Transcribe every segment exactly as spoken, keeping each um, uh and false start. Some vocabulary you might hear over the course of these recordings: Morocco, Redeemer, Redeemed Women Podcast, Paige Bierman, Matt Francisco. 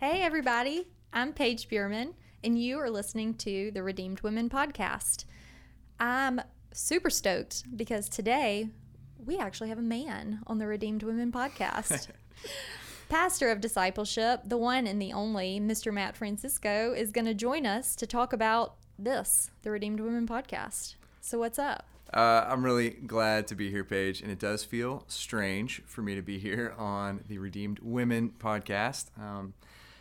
Hey everybody, I'm Paige Bierman, and you are listening to the Redeemed Women Podcast. I'm super stoked because today we actually have a man on the Redeemed Women Podcast. Pastor of Discipleship, the one and the only Mister Matt Francisco is going to join us to talk about this, the Redeemed Women Podcast. So what's up? Uh, I'm really glad to be here, Paige, and it does feel strange for me to be here on the Redeemed Women Podcast, um,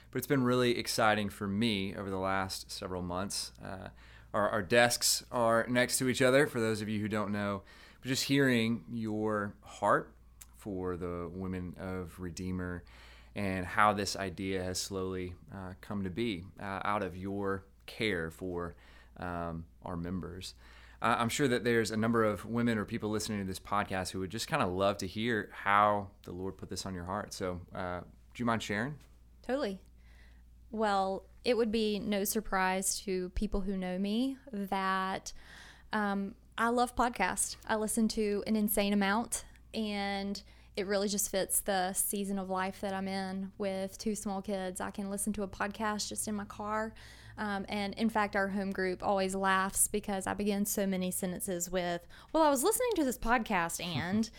but it's been really exciting for me over the last several months. Uh, our, our desks are next to each other, for those of you who don't know, but just hearing your heart for the women of Redeemer and how this idea has slowly uh, come to be uh, out of your care for um, our members. Uh, I'm sure that there's a number of women or people listening to this podcast who would just kind of love to hear how the Lord put this on your heart. So uh, do you mind sharing? Totally. Well, it would be no surprise to people who know me that um, I love podcasts. I listen to an insane amount, and it really just fits the season of life that I'm in with two small kids. I can listen to a podcast just in my car. Um, and in fact, our home group always laughs because I begin so many sentences with, well, I was listening to this podcast and,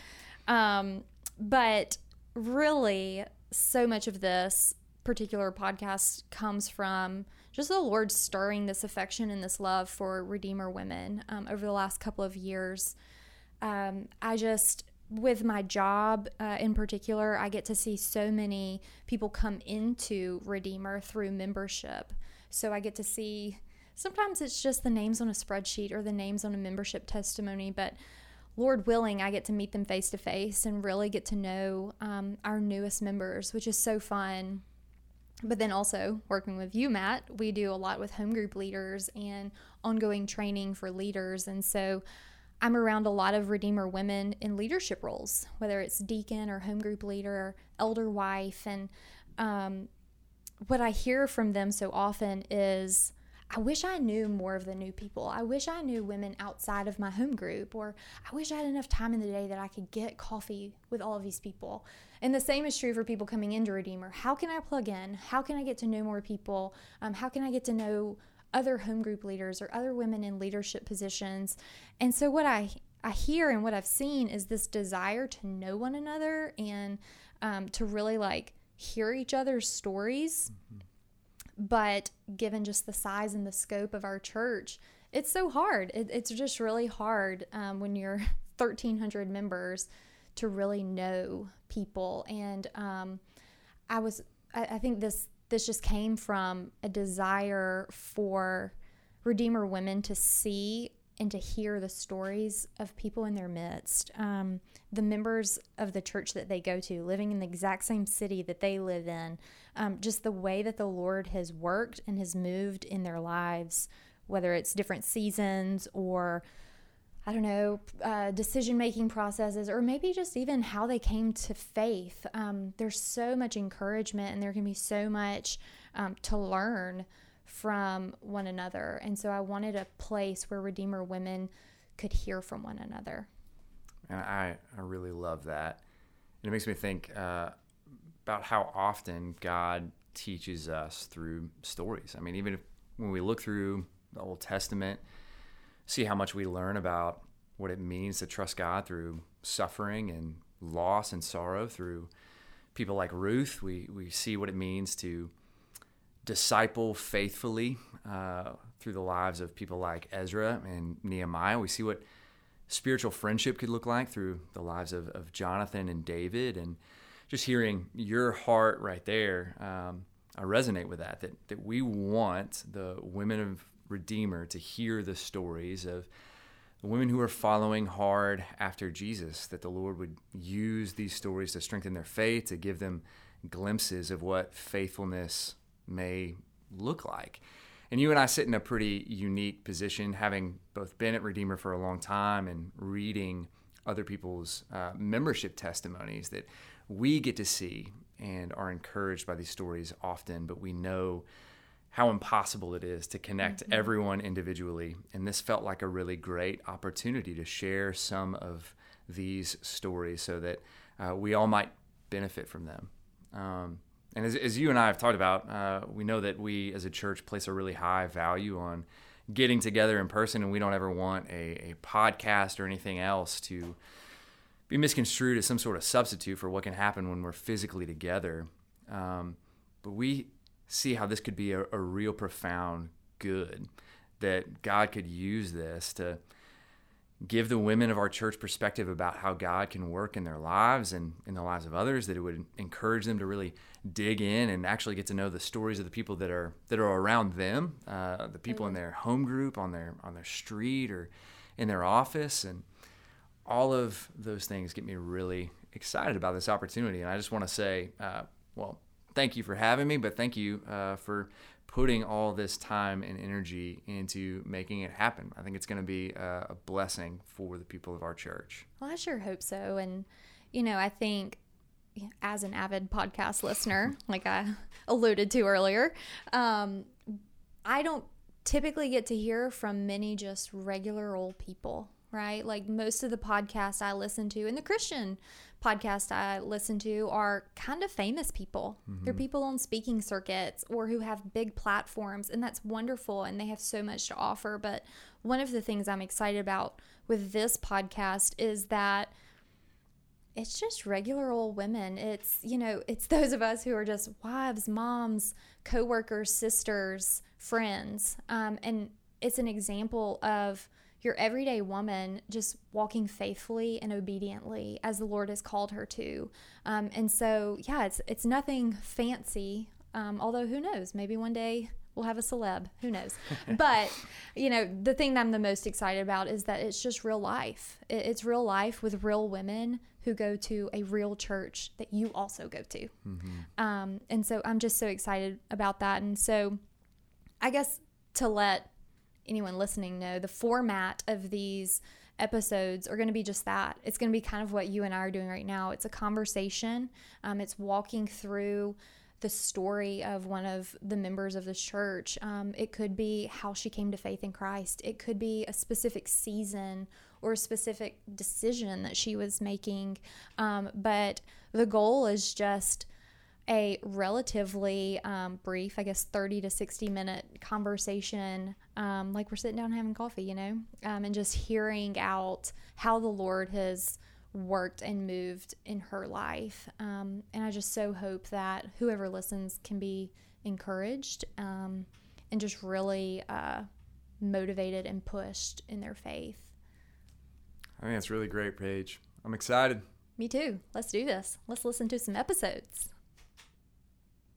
um, but really so much of this particular podcast comes from just the Lord stirring this affection and this love for Redeemer women. Um, over the last couple of years, um, I just, with my job uh, in particular, I get to see so many people come into Redeemer through membership. So I get to see, sometimes it's just the names on a spreadsheet or the names on a membership testimony, but Lord willing, I get to meet them face to face and really get to know um, our newest members, which is so fun. But then also working with you, Matt, we do a lot with home group leaders and ongoing training for leaders. And so I'm around a lot of Redeemer women in leadership roles, whether it's deacon or home group leader, or elder wife, and um what I hear from them so often is, I wish I knew more of the new people. I wish I knew women outside of my home group, or I wish I had enough time in the day that I could get coffee with all of these people. And the same is true for people coming into Redeemer. How can I plug in? How can I get to know more people? Um, how can I get to know other home group leaders or other women in leadership positions? And so what I I hear and what I've seen is this desire to know one another and um, to really like hear each other's stories. Mm-hmm. But given just the size and the scope of our church, it's so hard. It, it's just really hard um, when you're thirteen hundred members to really know people. And um, I was, I, I think this, this just came from a desire for Redeemer women to see and to hear the stories of people in their midst, um, the members of the church that they go to, living in the exact same city that they live in, um, just the way that the Lord has worked and has moved in their lives, whether it's different seasons or, I don't know, uh, decision-making processes, or maybe just even how they came to faith. Um, there's so much encouragement, and there can be so much um, to learn from one another. And so I wanted a place where Redeemer women could hear from one another. And I, I really love that. And it makes me think uh, about how often God teaches us through stories. I mean, even if, when we look through the Old Testament, see how much we learn about what it means to trust God through suffering and loss and sorrow. Through people like Ruth, we, we see what it means to disciple faithfully uh, through the lives of people like Ezra and Nehemiah. We see what spiritual friendship could look like through the lives of, of Jonathan and David. And just hearing your heart right there, um, I resonate with that, that, that we want the women of Redeemer to hear the stories of the women who are following hard after Jesus, that the Lord would use these stories to strengthen their faith, to give them glimpses of what faithfulness may look like. And you and I sit in a pretty unique position, having both been at Redeemer for a long time and reading other people's uh, membership testimonies, that we get to see and are encouraged by these stories often, but we know how impossible it is to connect mm-hmm. everyone individually. And this felt like a really great opportunity to share some of these stories so that uh, we all might benefit from them. Um, and as, as you and I have talked about, uh, we know that we as a church place a really high value on getting together in person, and we don't ever want a, a podcast or anything else to be misconstrued as some sort of substitute for what can happen when we're physically together. Um, but we see how this could be a, a real profound good, that God could use this to give the women of our church perspective about how God can work in their lives and in the lives of others, that it would encourage them to really dig in and actually get to know the stories of the people that are that are around them, uh, the people mm-hmm. in their home group, on their on their street, or in their office. And all of those things get me really excited about this opportunity. And I just want to say, uh, well, thank you for having me, but thank you uh, for putting all this time and energy into making it happen. I think it's going to be a blessing for the people of our church. Well, I sure hope so. And, you know, I think as an avid podcast listener, like I alluded to earlier, um, I don't typically get to hear from many just regular old people, right? Like most of the podcasts I listen to, and the Christian podcasts I listen to, are kind of famous people. Mm-hmm. They're people on speaking circuits or who have big platforms, and that's wonderful, and they have so much to offer. But one of the things I'm excited about with this podcast is that it's just regular old women. It's, you know, it's those of us who are just wives, moms, coworkers, sisters, friends. Um, and it's an example of your everyday woman just walking faithfully and obediently as the Lord has called her to. Um, and so, yeah, it's it's nothing fancy, um, although who knows? Maybe one day we'll have a celeb. Who knows? But, you know, the thing that I'm the most excited about is that it's just real life. It, it's real life with real women who go to a real church that you also go to. Mm-hmm. Um, and so I'm just so excited about that. And so I guess to let anyone listening know, the format of these episodes are going to be just that. It's going to be kind of what you and I are doing right now. It's a conversation. Um, it's walking through the story of one of the members of the church. Um, it could be how she came to faith in Christ. It could be a specific season or a specific decision that she was making. Um, but the goal is just a relatively um, brief, I guess, thirty to sixty minute conversation, um, like we're sitting down having coffee, you know, um, and just hearing out how the Lord has worked and moved in her life. Um, and I just so hope that whoever listens can be encouraged um, and just really uh, motivated and pushed in their faith. I think that's really great, Paige. I'm excited. Me too. Let's do this. Let's listen to some episodes.